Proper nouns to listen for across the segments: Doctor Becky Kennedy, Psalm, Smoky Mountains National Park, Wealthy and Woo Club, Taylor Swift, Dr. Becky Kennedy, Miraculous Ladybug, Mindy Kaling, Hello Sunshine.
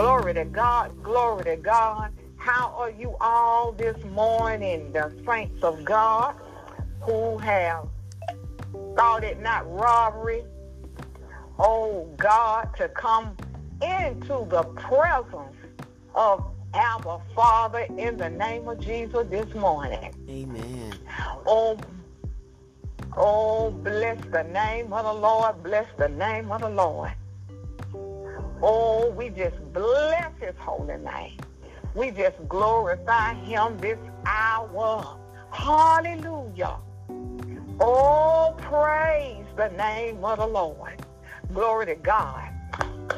Glory to God. Glory to God. How are you all this morning, the saints of God who have thought it not robbery, oh God, to come into the presence of our Father in the name of Jesus this morning. Amen. Oh, bless the name of the Lord. Bless the name of the Lord. Oh, we just bless his holy name. We just glorify him this hour. Hallelujah. Oh, praise the name of the Lord. Glory to God.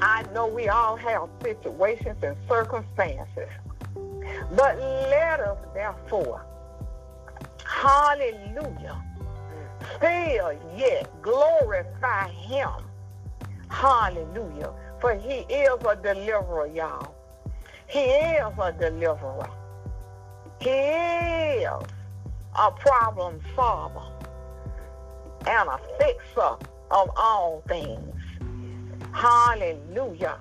I know we all have situations and circumstances, but let us therefore, hallelujah, still yet glorify him. Hallelujah. For he is a deliverer, y'all. He is a deliverer. He is a problem solver and a fixer of all things. Hallelujah.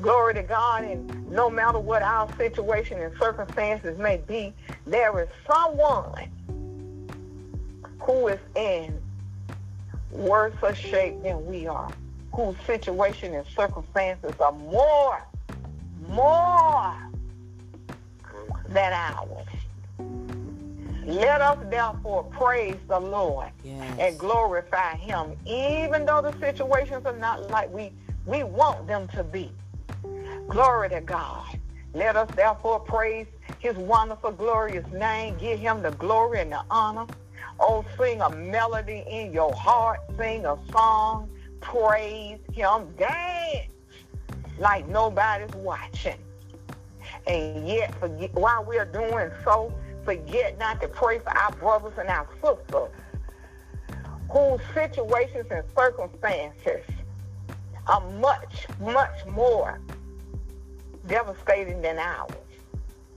Glory to God. And no matter what our situation and circumstances may be, there is someone who is in worse a shape than we are, whose situation and circumstances are more than ours. Let us therefore praise the Lord, yes, and glorify him, even though the situations are not like we want them to be. Glory to God. Let us therefore praise his wonderful, glorious name. Give him the glory and the honor. Oh, sing a melody in your heart. Sing a song. Praise him. Dance like nobody's watching. And yet, while we're doing so, forget not to pray for our brothers and our sisters whose situations and circumstances are much, much more devastating than ours.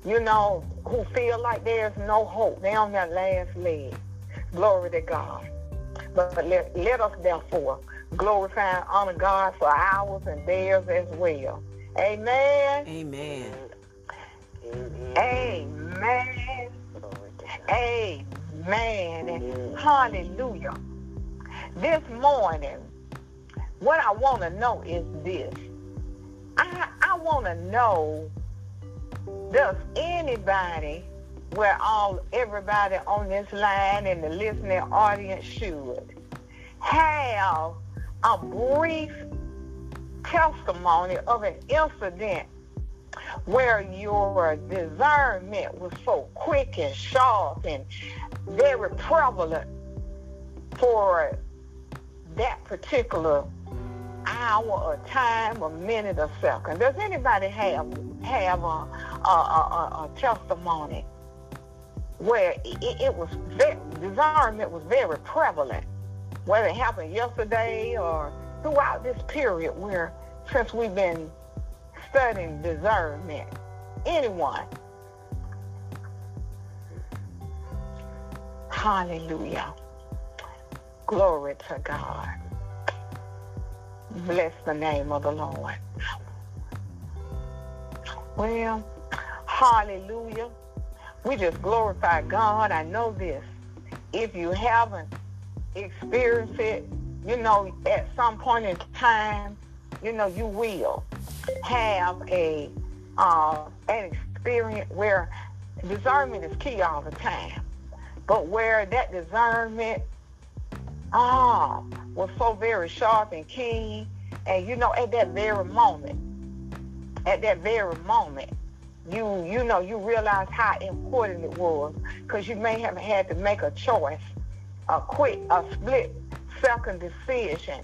You know, who feel like there's no hope. They're on their last leg. Glory to God. But let us therefore glorify and honor God for ours and theirs as well. Amen. Amen. Amen. Amen. And hallelujah. This morning, what I want to know is this. I want to know, does anybody, where everybody on this line and the listening audience should have a brief testimony of an incident where your discernment was so quick and sharp and very prevalent for that particular hour or time or minute or second? Does anybody have a testimony where it was discernment was very prevalent, whether it happened yesterday or throughout this period where since we've been studying discernment? Anyone? Hallelujah. Glory to God. Bless the name of the Lord. Well, hallelujah. We just glorify God. I know this. If you haven't experienced it, you know, at some point in time, you know, you will have an experience where discernment is key all the time, but where that discernment was so very sharp and keen, and you know, at that very moment, you know, you realize how important it was, because you may have had to make a choice, a split second decision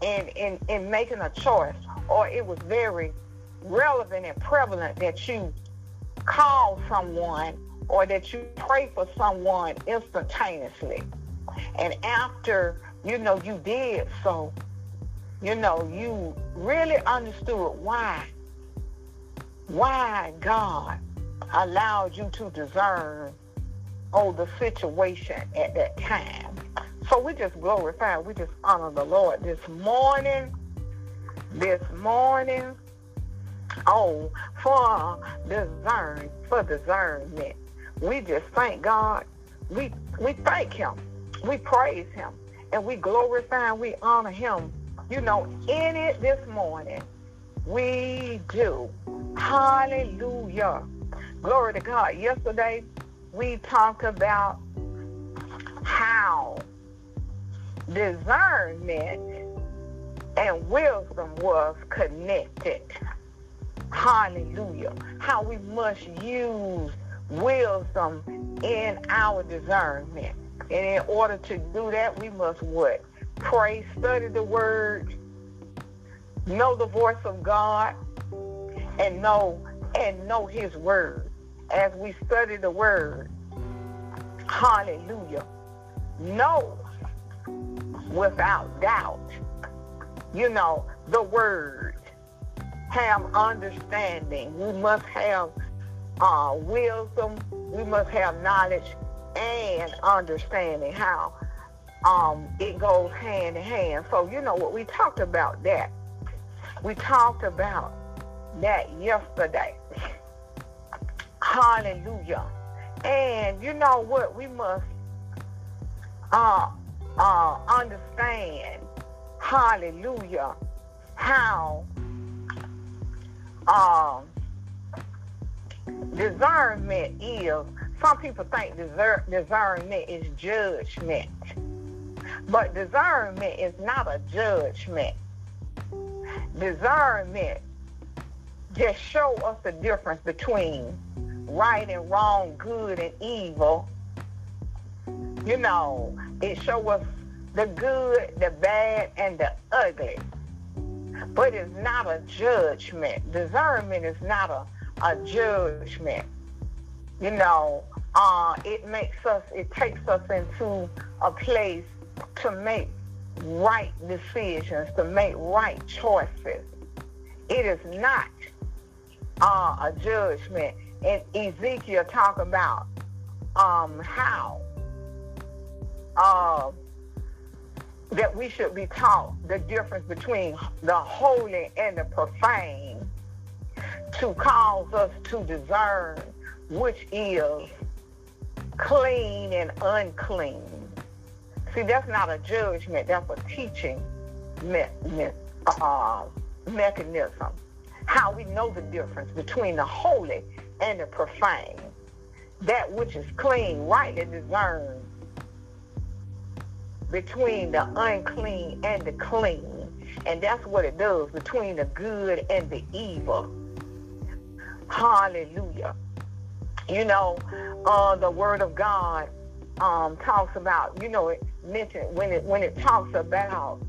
in making a choice, or it was very relevant and prevalent that you call someone or that you pray for someone instantaneously. And after, you know, you did so, you know, you really understood why God allowed you to discern, oh, the situation at that time. So we just glorify, we just honor the Lord this morning. on for discernment. We just thank God. We thank him. We praise him. And we glorify and we honor him. You know, in it this morning, we do. Hallelujah. Glory to God. Yesterday, we talked about how discernment and wisdom was connected. Hallelujah. How we must use wisdom in our discernment. And in order to do that, we must what? Pray, study the word, know the voice of God, and know his word. As we study the word, hallelujah, know without doubt, you know, the word. Have understanding. We must have wisdom. We must have knowledge and understanding. How it goes hand in hand. So you know what, we talked about that. We talked about that yesterday. Hallelujah. And you know what, we must understand, hallelujah, how discernment is. Some people think discernment is judgment, but discernment is not a judgment. Discernment just show us the difference between right and wrong, good and evil. You know, it show us the good, the bad, and the ugly. But it's not a judgment. Discernment is not a judgment. You know, it takes us into a place to make right decisions, to make right choices. It is not a judgment. And Ezekiel talk about how that we should be taught the difference between the holy and the profane to cause us to discern which is clean and unclean. See, that's not a judgment. That's a teaching mechanism. How we know the difference between the holy and the profane. That which is clean, rightly discerned between the unclean and the clean. And that's what it does, between the good and the evil. Hallelujah. You know, the word of God talks about, you know, it mentioned when it talks about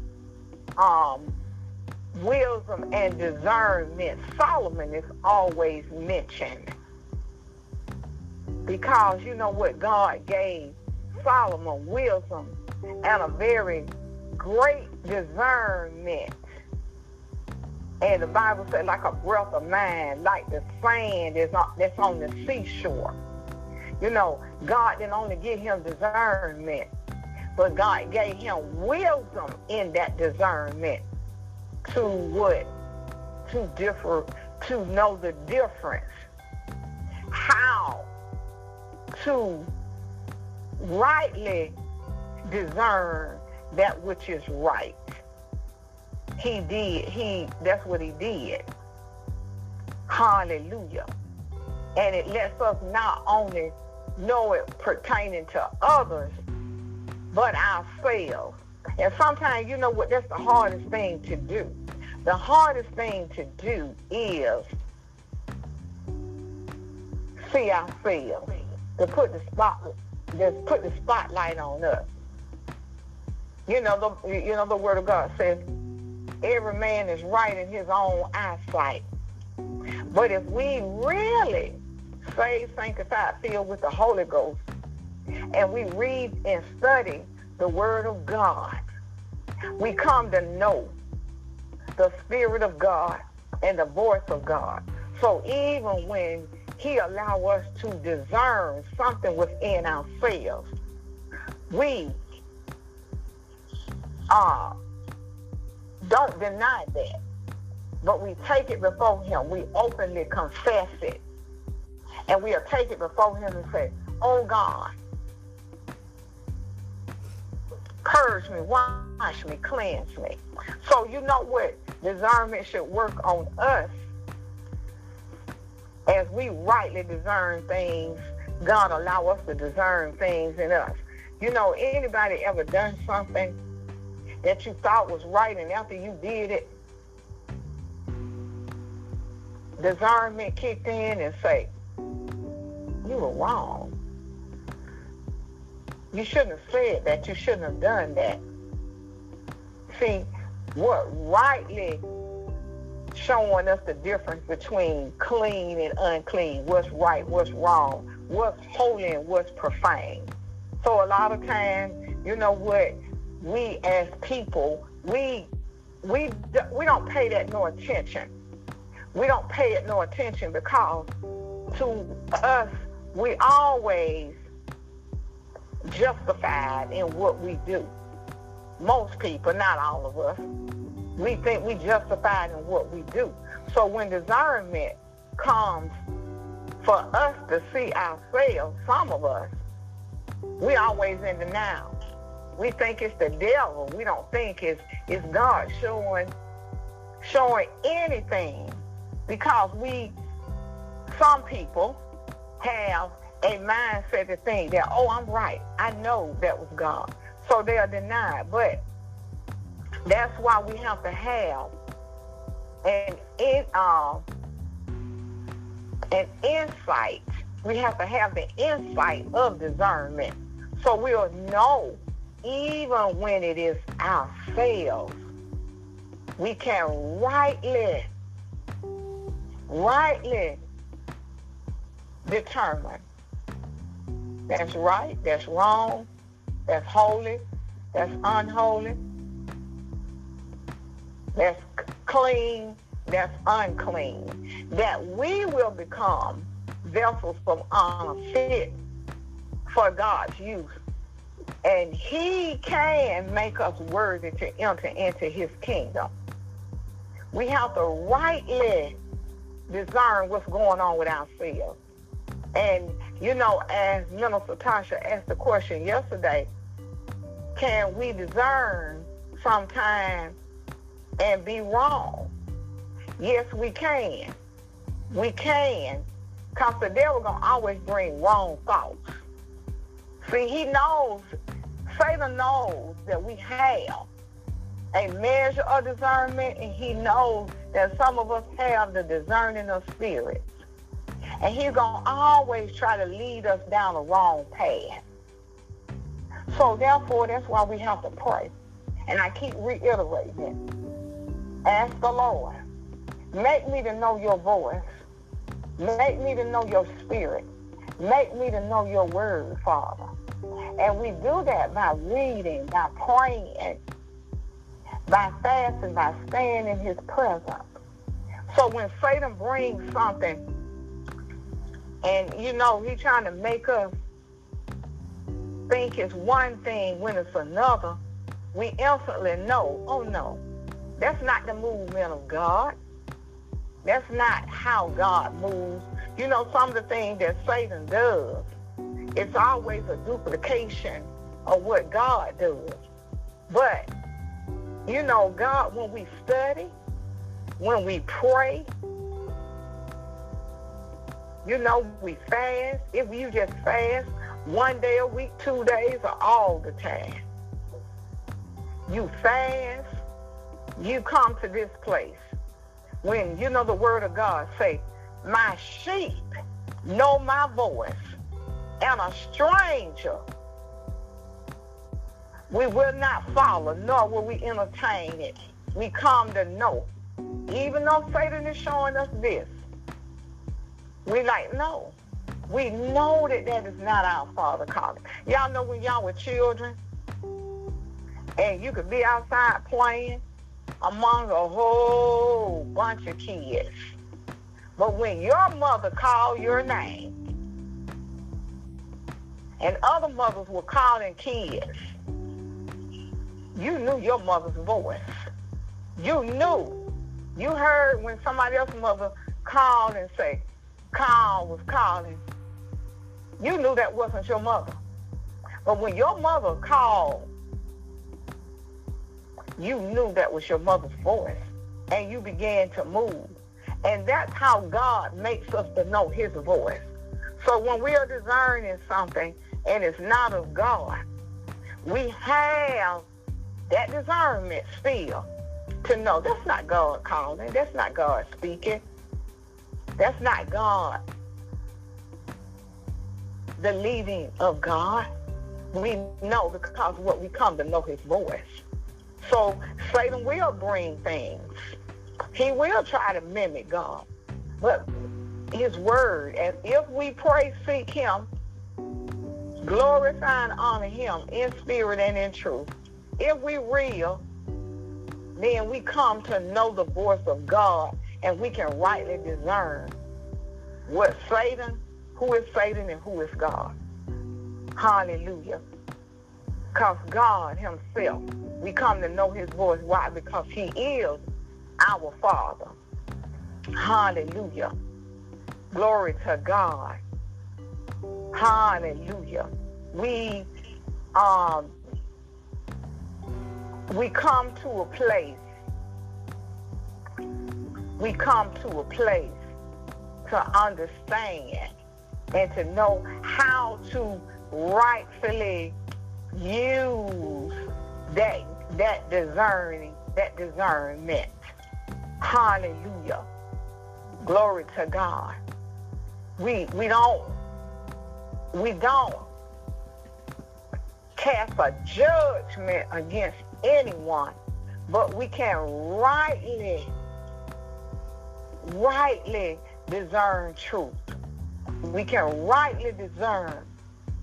wisdom and discernment, Solomon is always mentioned. Because you know what, God gave Solomon wisdom and a very great discernment. And the Bible said, like a breath of mind, like the sand that's on the seashore. You know, God didn't only give him discernment, but God gave him wisdom in that discernment to what? To differ, to know the difference. How to rightly discern that which is right. That's what he did. Hallelujah. And it lets us not only know it pertaining to others, but ourselves. And sometimes, you know what, that's the hardest thing to do. The hardest thing to do is see ourselves, to put the spotlight on us. You know the word of God says, every man is right in his own eyesight. But if we really saved, sanctified, filled with the Holy Ghost, and we read and study the Word of God, we come to know the Spirit of God and the voice of God. So even when He allows us to discern something within ourselves, we don't deny that. but we take it before him. We openly confess it. And we'll take it before him and say, oh God, purge me, wash me, cleanse me. So you know what? Discernment should work on us. As we rightly discern things, God allow us to discern things in us. You know, anybody ever done something that you thought was right, and after you did it, discernment kicked in and say, you were wrong. You shouldn't have said that. You shouldn't have done that. See, what rightly showing us the difference between clean and unclean, what's right, what's wrong, what's holy and what's profane. So a lot of times, you know what, we as people, we don't pay that no attention. We don't pay it no attention because to us, we always justified in what we do. Most people, not all of us, we think we justified in what we do. So when discernment comes for us to see ourselves, some of us, we always in denial. We think it's the devil. We don't think it's God showing anything, because some people have a mindset to think that, oh, I'm right. I know that was God. So they are denied. But that's why we have to have an insight. We have to have the insight of discernment. So we'll know even when it is ourselves, we can rightly determine that's right, that's wrong, that's holy, that's unholy, that's clean, that's unclean, that we will become vessels from unfit for God's use. And he can make us worthy to enter into his kingdom. We have to rightly discern what's going on with ourselves. And, you know, as Minister Tasha asked the question yesterday, can we discern sometime and be wrong? Yes, we can. We can. Because the devil going to always bring wrong thoughts. See, he knows, Satan knows that we have a measure of discernment, and he knows that some of us have the discerning of spirits. And he's going to always try to lead us down the wrong path. So therefore, that's why we have to pray. And I keep reiterating it. Ask the Lord, make me to know your voice. Make me to know your spirit. Make me to know your word, Father. And we do that by reading, by praying, by fasting, by staying in his presence. So when Satan brings something, and, you know, he's trying to make us think it's one thing when it's another, we instantly know, oh, no, that's not the movement of God. That's not how God moves. You know, some of the things that Satan does, it's always a duplication of what God does. But, you know, God, when we study, when we pray, you know, we fast. If you just fast 1 day a week, 2 days, or all the time, you fast, you come to this place. When, you know, the word of God say, my sheep know my voice, and a stranger we will not follow, nor will we entertain it. We come to know. Even though Satan is showing us this, we like, no. We know that that is not our Father calling. Y'all know when y'all were children, and you could be outside playing among a whole bunch of kids. But when your mother called your name, and other mothers were calling kids, you knew your mother's voice. You knew You heard when somebody else's mother called and say, Carl was calling. You knew that wasn't your mother. But when your mother called, you knew that was your mother's voice, and you began to move. And that's how God makes us to know his voice. So when we are discerning something and it's not of God, we have that discernment still to know that's not God calling, that's not God speaking, that's not God, the leading of God. We know because what we come to know his voice. So Satan will bring things. He will try to mimic God. But his word, and if we pray, seek him, glorify and honor him in spirit and in truth. If we real, then we come to know the voice of God, and we can rightly discern what Satan, who is Satan and who is God. Hallelujah. Because God himself, we come to know his voice. Why? Because he is our Father. Hallelujah. Glory to God. Hallelujah. We come to a place to understand and to know how to rightfully use that discernment. Hallelujah. Glory to God. We don't cast a judgment against anyone, but we can rightly discern truth. We can rightly discern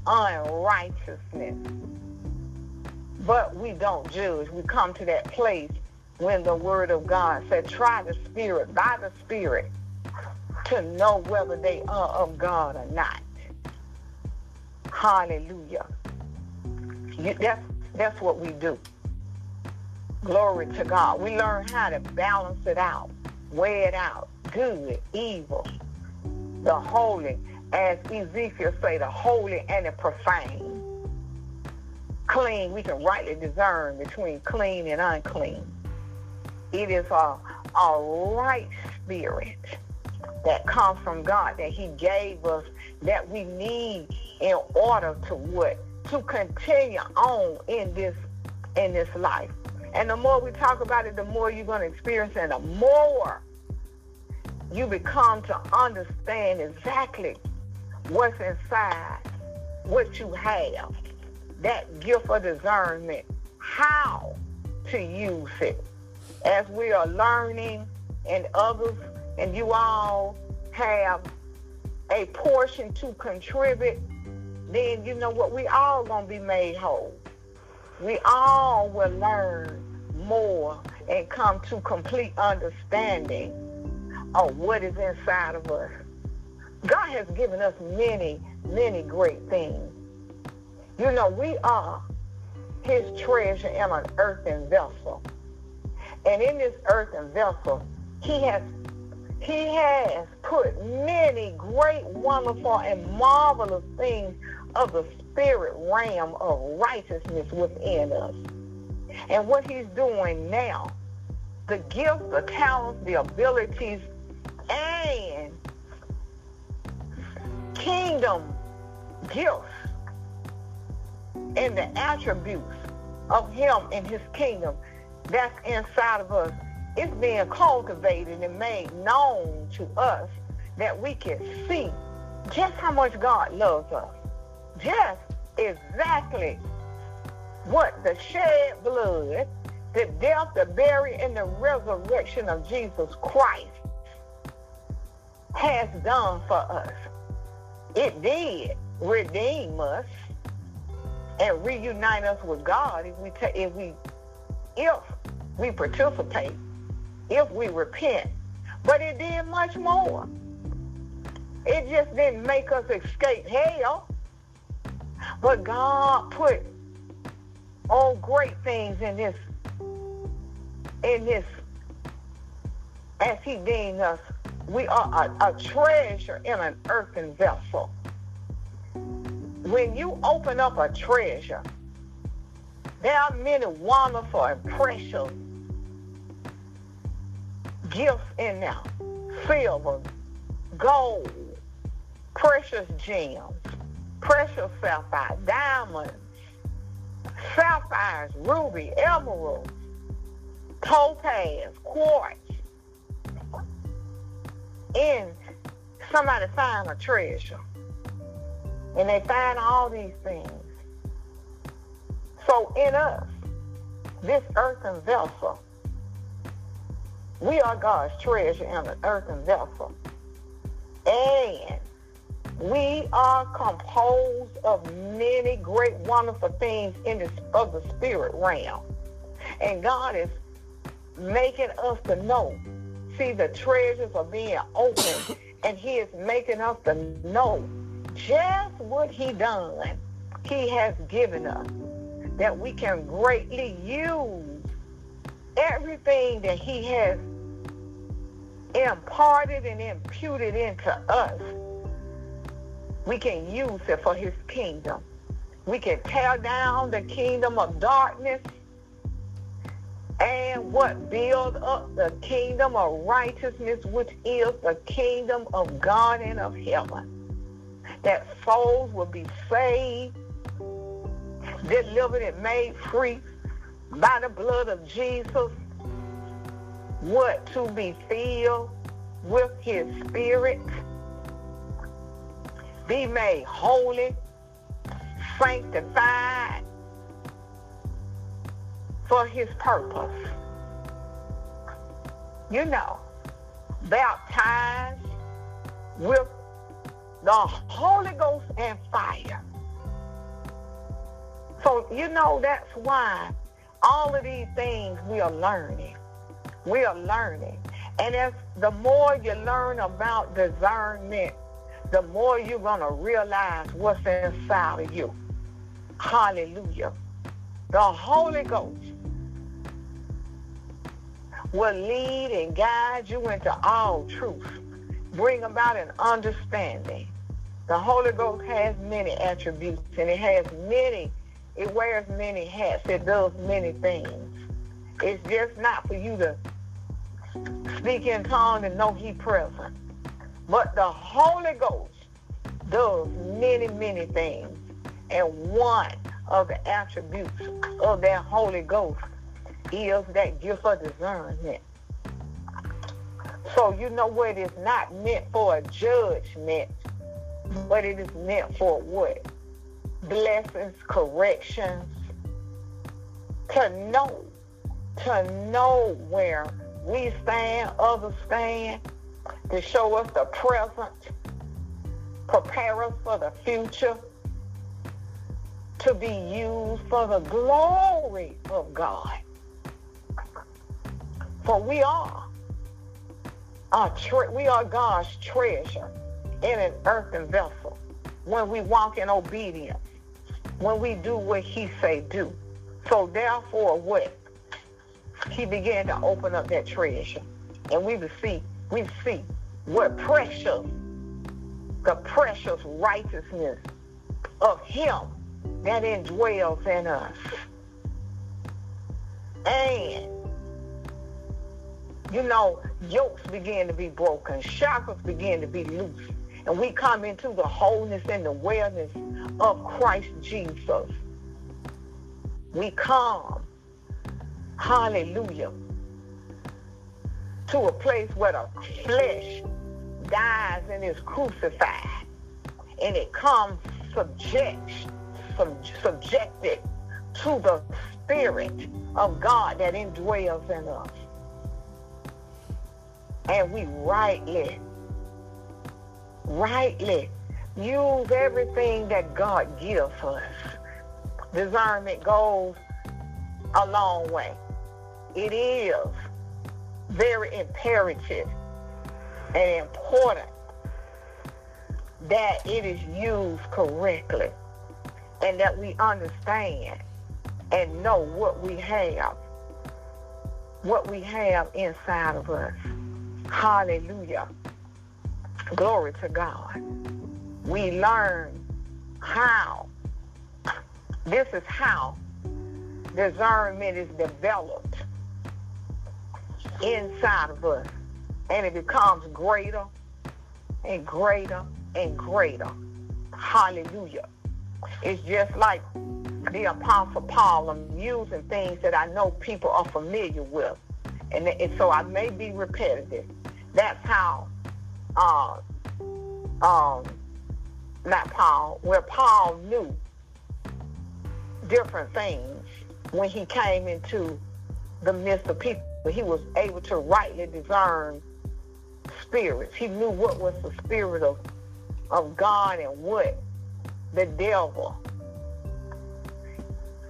unrighteousness, but we don't judge. We come to that place when the word of God said, try the spirit by the spirit to know whether they are of God or not. Hallelujah. That's what we do. Glory to God. We learn how to balance it out, weigh it out, good, evil, the holy, as Ezekiel say, the holy and the profane. Clean, we can rightly discern between clean and unclean. It is a right spirit that comes from God that he gave us, that we need in order to what? To continue on in this life. And the more we talk about it, the more you're going to experience it, and the more you become to understand exactly what's inside, what you have, that gift of discernment, how to use it. As we are learning, and others, and you all have a portion to contribute, then you know what? We all going to be made whole. We all will learn more and come to complete understanding of what is inside of us. God has given us many, many great things. You know, we are his treasure in an earthen vessel. And in this earthen vessel, he has put many great, wonderful, and marvelous things of the spirit realm of righteousness within us. And what he's doing now, the gifts, the talents, the abilities, and kingdom gifts and the attributes of him and his kingdom that's inside of us, it's being cultivated and made known to us, that we can see just how much God loves us. Just exactly what the shed blood, the death, the burial, and the resurrection of Jesus Christ has done for us. It did redeem us and reunite us with God if we participate, if we repent. But it did much more. It just didn't make us escape hell. But God put all great things in this as he deemed us. We are a treasure in an earthen vessel. When you open up a treasure, there are many wonderful and precious gifts in there. Silver, gold, precious gems, precious sapphire, diamonds, sapphires, ruby, emerald, topaz, quartz. And somebody find a treasure. And they find all these things. So in us, this earthen vessel, we are God's treasure in an earthen vessel. And we are composed of many great, wonderful things in this of the spirit realm. And God is making us to know. See, the treasures are being opened, and he is making us to know just what he done. He has given us that we can greatly use everything that he has imparted and imputed into us. We can use it for his kingdom. We can tear down the kingdom of darkness and what build up the kingdom of righteousness, which is the kingdom of God and of heaven. That souls will be saved, delivered and made free by the blood of Jesus. What to be filled with his spirit, be made holy, sanctified for his purpose. You know, baptized with the Holy Ghost and fire. So, you know, that's why all of these things we are learning. We are learning. And as the more you learn about discernment, the more you're going to realize what's inside of you. Hallelujah. The Holy Ghost will lead and guide you into all truth, bring about an understanding. The Holy Ghost has many attributes, and it wears many hats, it does many things. It's just not for you to speak in tongues and know he present. But the Holy Ghost does many, many things. And one of the attributes of that Holy Ghost is that gift of discernment. So you know what, it's not meant for a judgment, but it is meant for what? Blessings, corrections, to know where we stand, others stand, to show us the present, prepare us for the future, to be used for the glory of God. For we are God's treasure in an earthen vessel when we walk in obedience, when we do what he say do. So therefore what? He began to open up that treasure. And we see what the precious righteousness of him that indwells in us. And you know, yokes begin to be broken, shackles begin to be loose, and we come into the wholeness and the wellness of Christ Jesus. We come, hallelujah, to a place where the flesh dies and is crucified, and it comes subjected to the Spirit of God that indwells in us. And we rightly use everything that God gives us. Discernment goes a long way. It is very imperative and important that it is used correctly and that we understand and know what we have inside of us. Hallelujah. Glory to God. We learn how. This is how discernment is developed inside of us. And it becomes greater and greater and greater. Hallelujah. It's just like the Apostle Paul. I'm using things that I know people are familiar with. And so I may be repetitive. That's how, Paul knew different things when he came into the midst of people. He was able to rightly discern spirits. He knew what was the spirit of God and what the devil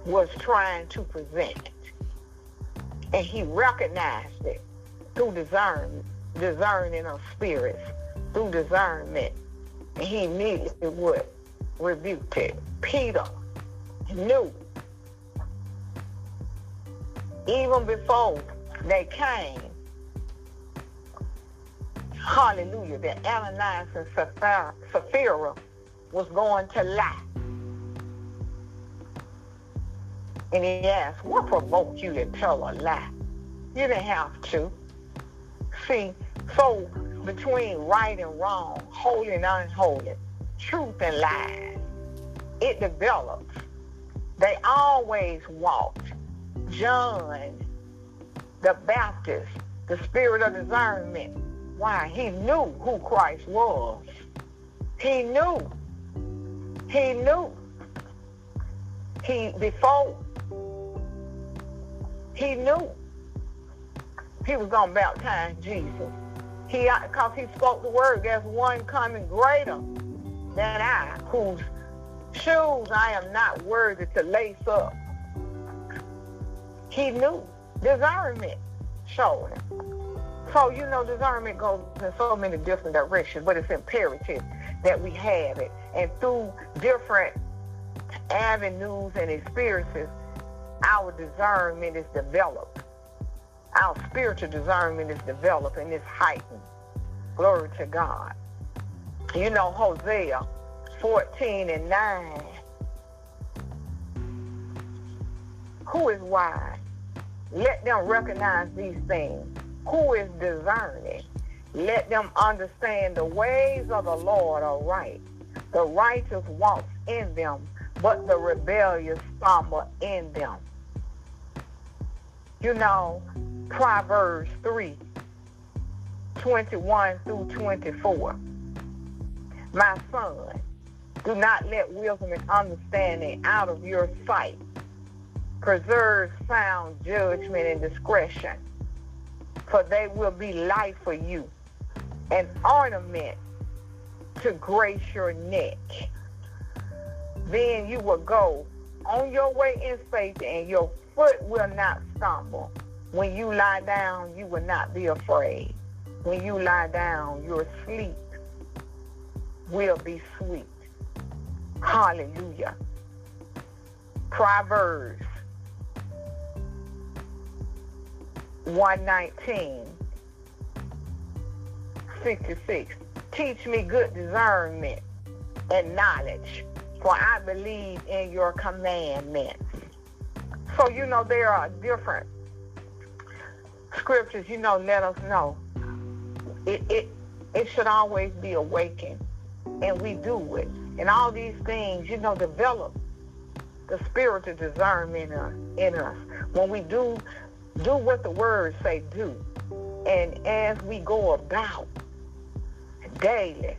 was trying to present. And he recognized it through discerning of spirits, through discernment. And he immediately would rebuke it. Peter knew, even before they came, hallelujah, that Ananias and Sapphira was going to lie. And he asked, what provoked you to tell a lie? You didn't have to. See, so between right and wrong, holy and unholy, truth and lies, it develops. They always walked. John the Baptist, the spirit of discernment. Why? He knew who Christ was. He knew. He knew he was going to baptize Jesus. Because he spoke the word, there's one coming greater than I, whose shoes I am not worthy to lace up. He knew. Discernment showed him. So, discernment goes in so many different directions, but it's imperative that we have it. And through different avenues and experiences, our discernment is developed. Our spiritual discernment is developed and it's heightened. Glory to God. Hosea 14:9. Who is wise? Let them recognize these things. Who is discerning? Let them understand the ways of the Lord are right. The righteous walks in them, but the rebellious stumble in them. Proverbs 3:21-24. My son, do not let wisdom and understanding out of your sight. Preserve sound judgment and discretion, for they will be life for you, an ornament to grace your neck. Then you will go on your way in safety, and your foot will not stumble. When you lie down, you will not be afraid. When you lie down, your sleep will be sweet. Hallelujah. Proverbs 1:19-66. Teach me good discernment and knowledge, for I believe in your commandments. So, there are different scriptures, let us know. It should always be awakened, and we do it. And all these things, develop the spiritual discernment in us. When we do what the words say do, and as we go about daily,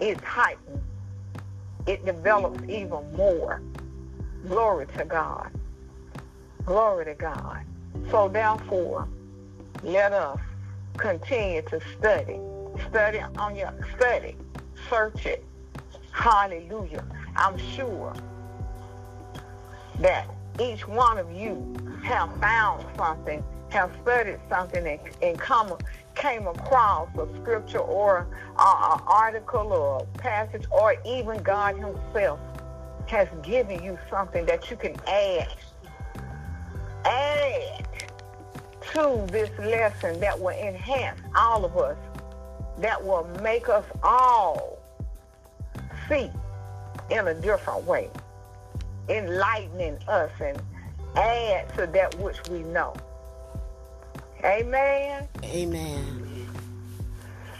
it's heightened. It develops even more. Glory to God. Glory to God. So therefore, let us continue to study. Study. Search it. Hallelujah. I'm sure that each one of you have found something, have studied something, and came across a scripture or an article or a passage, or even God himself has given you something that you can add to this lesson that will enhance all of us, that will make us all see in a different way, enlightening us and add to that which we know. Amen. Amen.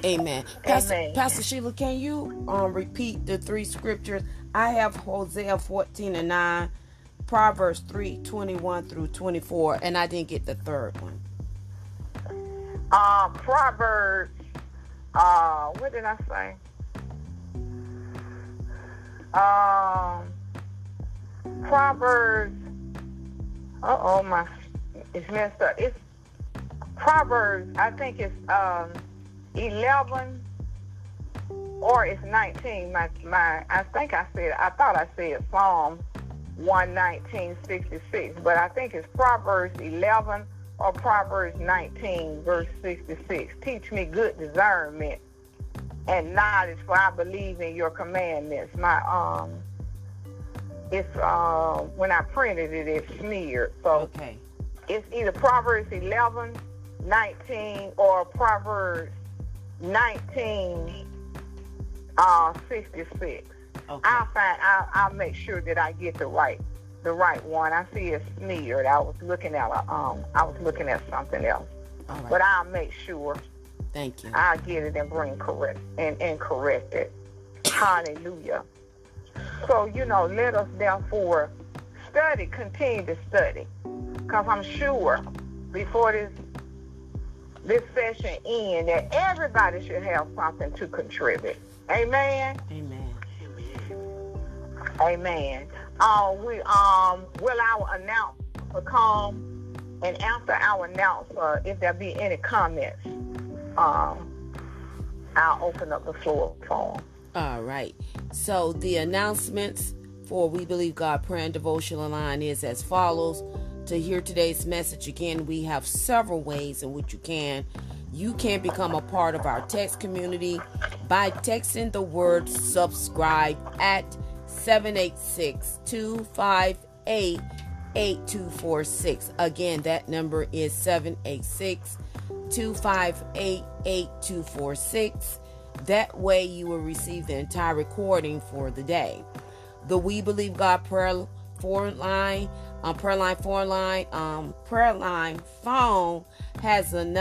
Amen. Pastor Sheila, can you repeat the three scriptures? I have Hosea 14:9, Proverbs 3:21-24, and I didn't get the third one. Proverbs, what did I say? Proverbs, it's messed up. It's Proverbs, I think it's 11 or it's 19. I thought I said Psalm 119:66, but I think it's Proverbs 11 or Proverbs 19 verse 66. Teach me good discernment and knowledge, for I believe in your commandments. My it's when I printed it, it smeared. So okay. It's either Proverbs 11, 19 or Proverbs 19 66. Okay. I'll make sure that I get the right one. I see it smeared. I was looking at something else. All right. But I'll make sure. Thank you. I'll get it and correct it. Hallelujah. So, let us therefore continue to study. Because I'm sure before this session ends that everybody should have something to contribute. Amen. Amen. Amen. Will our announcer come, and after our announcer, if there be any comments, I'll open up the floor for them. All right. So the announcements for We Believe God Prayer and Devotional Line is as follows. To hear today's message again, we have several ways in which you can become a part of our text community by texting the word subscribe at 786-258-8246. Again, that number is 786-258-8246. That way you will receive the entire recording for the day. The We Believe God prayer line phone has one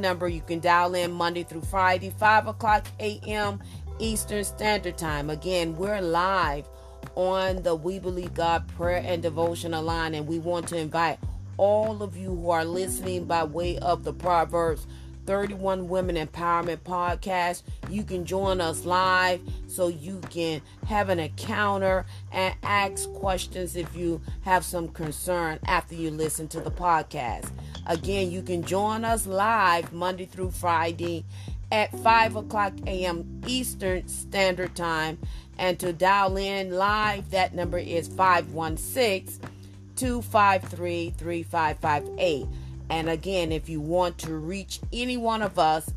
number you can dial in Monday through Friday, 5:00 a.m. Eastern Standard Time. Again, we're live on the We Believe God Prayer and Devotional Line, and we want to invite all of you who are listening by way of the Proverbs 31 Women Empowerment Podcast. You can join us live so you can have an encounter and ask questions if you have some concern after you listen to the podcast. Again, you can join us live Monday through Friday at 5:00 a.m. Eastern Standard Time. And to dial in live, that number is 516-253-3558. And again, if you want to reach any one of us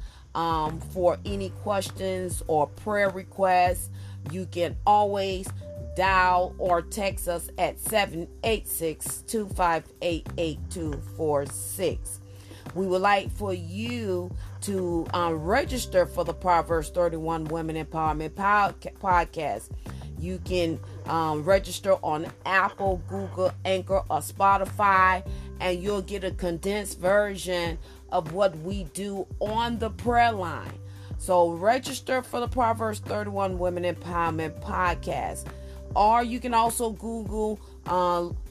for any questions or prayer requests, you can always dial or text us at 786-258-8246. We would like for you to register for the Proverbs 31 Women Empowerment Podcast. You can register on Apple, Google, Anchor, or Spotify, and you'll get a condensed version of what we do on the prayer line. So register for the Proverbs 31 Women Empowerment Podcast. Or you can also Google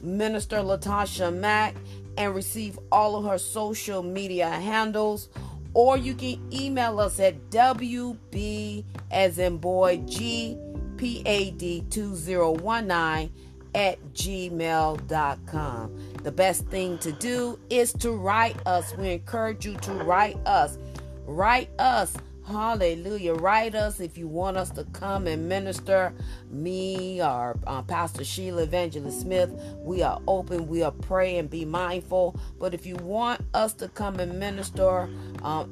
Minister Latasha Mack and receive all of her social media handles. Or you can email us at wb2019@gmail.com. The best thing to do is to write us. We encourage you to write us. Write us. Hallelujah. Write us if you want us to come and minister. Me or Pastor Sheila Evangelist Smith, we are open. We are pray and be mindful. But if you want us to come and minister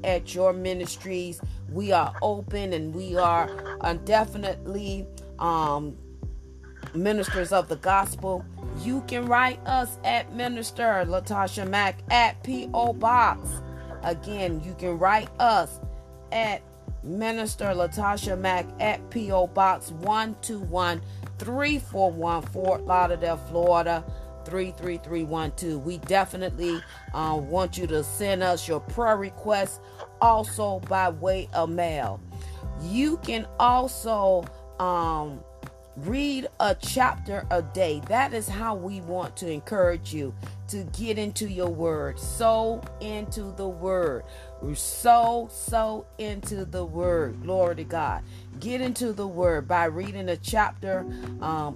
at your ministries, we are open, and we are definitely ministers of the gospel. You can write us at Minister Latasha Mack at P.O. Box. Again, you can write us at Minister Latasha Mack at P.O. Box 121-341 Fort Lauderdale, Florida 33312. We definitely want you to send us your prayer requests also by way of mail. You can also read a chapter a day. That is how we want to encourage you to get into your word. Sow into the word. Sow into the word. Glory to God. Get into the word by reading a chapter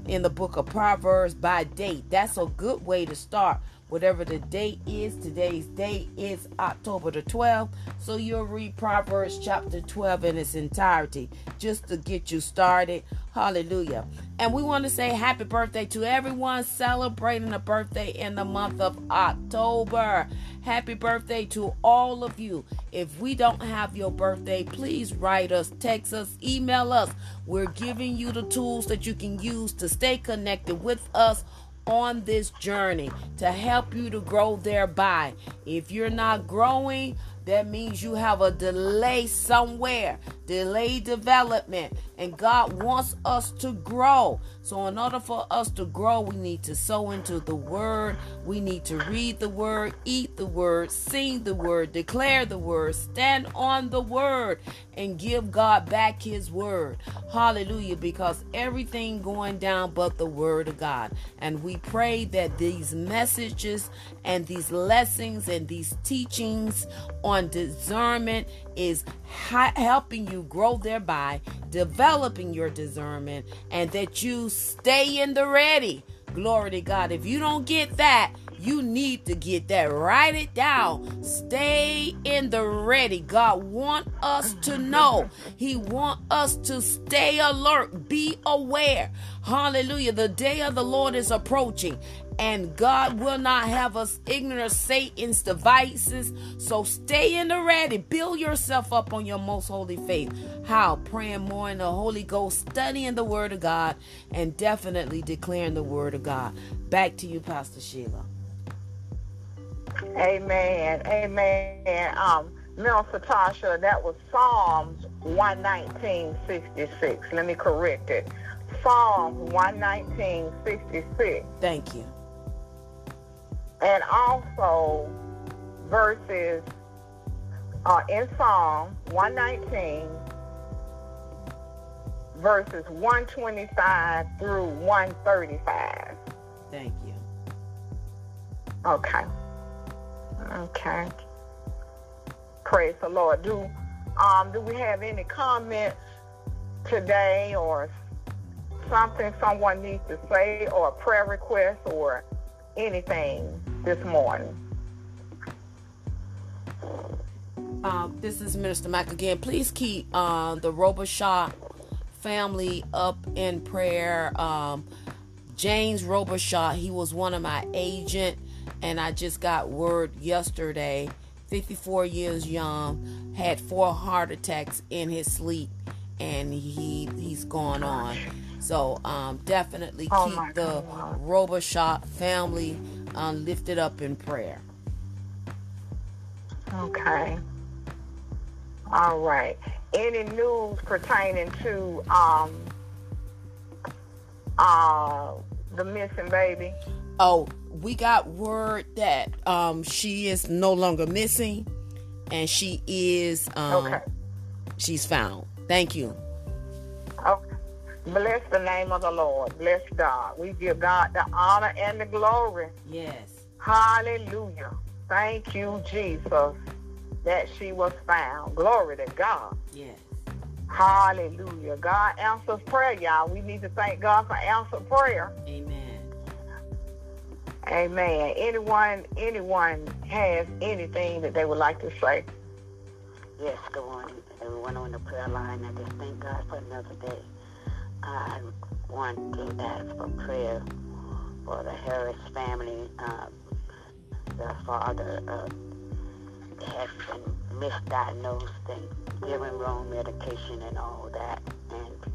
in the book of Proverbs by date. That's a good way to start. Whatever the date is, today's date is October the 12th. So you'll read Proverbs chapter 12 in its entirety just to get you started. Hallelujah. And we want to say happy birthday to everyone celebrating a birthday in the month of October. Happy birthday to all of you. If we don't have your birthday, please write us, text us, email us. We're giving you the tools that you can use to stay connected with us on this journey to help you to grow thereby. If you're not growing, that means you have a delay somewhere, delayed development, and God wants us to grow. So in order for us to grow, we need to sow into the word. We need to read the word, eat the word, sing the word, declare the word, stand on the word, and give God back his word. Hallelujah, because everything going down but the word of God. And we pray that these messages and these lessons and these teachings on discernment is helping you grow thereby, developing your discernment, and that you stay in the ready. Glory to God. If you don't get that, you need to get that. Write it down. Stay in the ready. God want us to know. He want us to stay alert. Be aware. Hallelujah. The day of the Lord is approaching. And God will not have us ignorant of Satan's devices. So stay in the ready. Build yourself up on your most holy faith. How? Praying more in the Holy Ghost, studying the Word of God, and definitely declaring the Word of God. Back to you, Pastor Sheila. Amen. Amen. Minister Tasha, that was Psalms 119:66. Let me correct it. Psalm 119:66. Thank you. And also verses in Psalm 119, verses 125 through 135. Thank you. Okay. Okay. Praise the Lord. Do we have any comments today, or something someone needs to say, or a prayer request, or anything this morning? This is Minister Mack again. Please keep the Robichaud family up in prayer. James Robichaud, he was one of my agents, and I just got word yesterday, 54 years young, had 4 heart attacks in his sleep, and he's gone on. So definitely keep the Robichaud family lifted up in prayer. Okay. All right. Any news pertaining to the missing baby? Oh, we got word that she is no longer missing, and she is she's found. Thank you. Okay. Bless the name of the Lord. Bless God. We give God the honor and the glory. Yes. Hallelujah. Thank you, Jesus, that she was found. Glory to God. Yes. Hallelujah. God answers prayer, y'all. We need to thank God for answered prayer. Amen. Amen. Anyone has anything that they would like to say? Yes, good morning, everyone on the prayer line. I just thank God for another day. I want to ask for prayer for the Harris family. The father has been misdiagnosed and given wrong medication and all that. And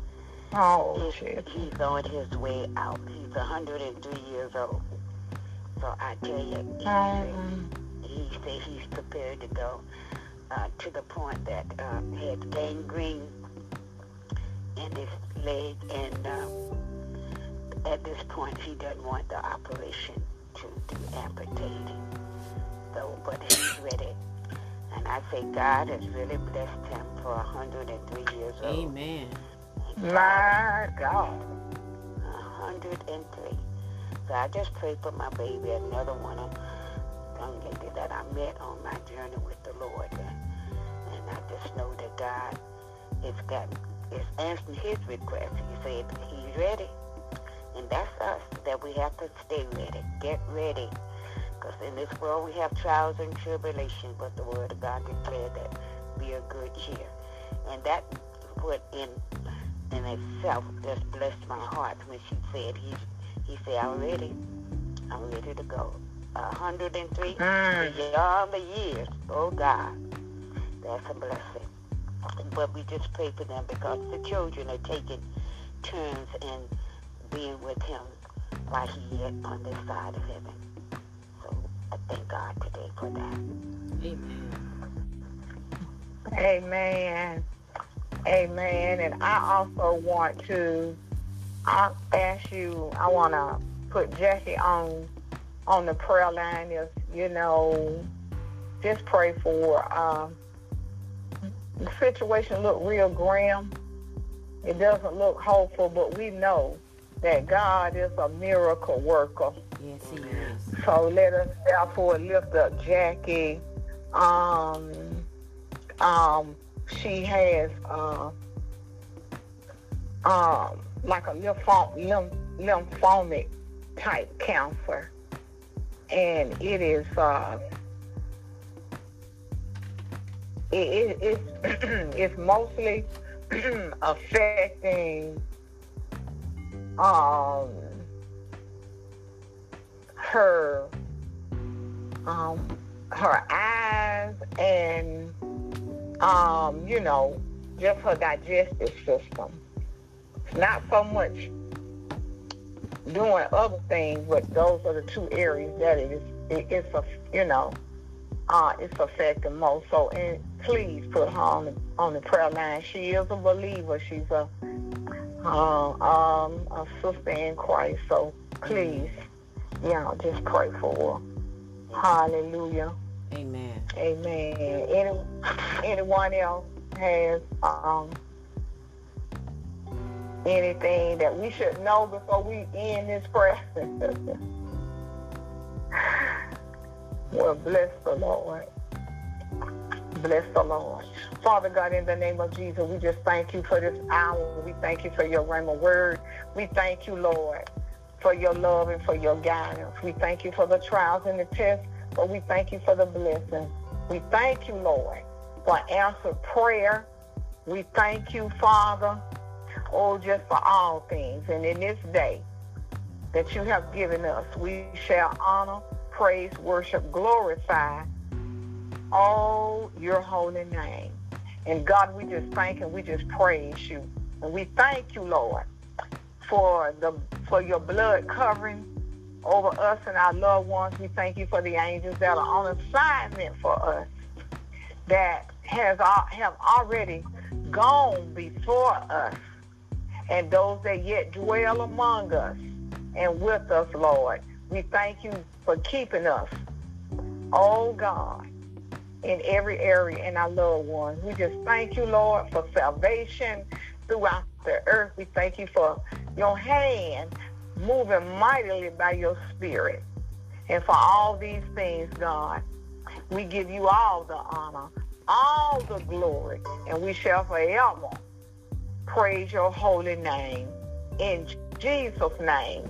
he's on his way out. He's was 103 years old. So I tell you, he's prepared to go to the point that he had gangrene in his leg, and at this point he doesn't want the operation to amputate. So, but he's ready. And I say God has really blessed him for 103 years old. Amen. My God. 103. So I just pray for my baby, another one of young lady that I met on my journey with the Lord. And I just know that God is answering his request. He said he's ready. And that's us, that we have to stay ready. Get ready. Because in this world we have trials and tribulations, but the word of God declared that we are good cheer. And that put in itself just blessed my heart when she said he said, I'm ready to go. 103 all the years. Oh God. That's a blessing. But we just pray for them, because the children are taking turns in being with him while he yet on this side of heaven. So I thank God today for that. Amen. And I also want to ask you, I want to put Jesse on the prayer line. If, you know, just pray for the situation look real grim. It doesn't look hopeful, but we know that God is a miracle worker. Yes, he is. So let us therefore lift up Jackie. She has like a lymphomic type cancer, and it is it's mostly affecting her eyes and you know, just her digestive system. It's not so much doing other things, but those are the two areas that it's affecting most. So, and please put her on the prayer line. She is a believer. She's a sister in Christ. So please, just pray for her. Hallelujah. Amen. Anyone else has anything that we should know before we end this prayer? Well, bless the Lord. Father God, in the name of Jesus, we just thank you for this hour. We thank you for your rhema word. We thank you, Lord, for your love and for your guidance. We thank you for the trials and the tests, but we thank you for the blessing. We thank you, Lord, for answered prayer. We thank you, Father, just for all things. And in this day that you have given us, we shall honor, praise, worship, glorify, your holy name. And God, we just thank and we just praise you. And we thank you, Lord, for your blood covering over us and our loved ones. We thank you for the angels that are on assignment for us, that have already gone before us, and those that yet dwell among us and with us, Lord. We thank you for keeping us, God, in every area in our loved ones. We just thank you, Lord, for salvation throughout the earth. We thank you for your hand moving mightily by your spirit. And for all these things, God, we give you all the honor, all the glory, and we shall forever praise your holy name. In Jesus' name,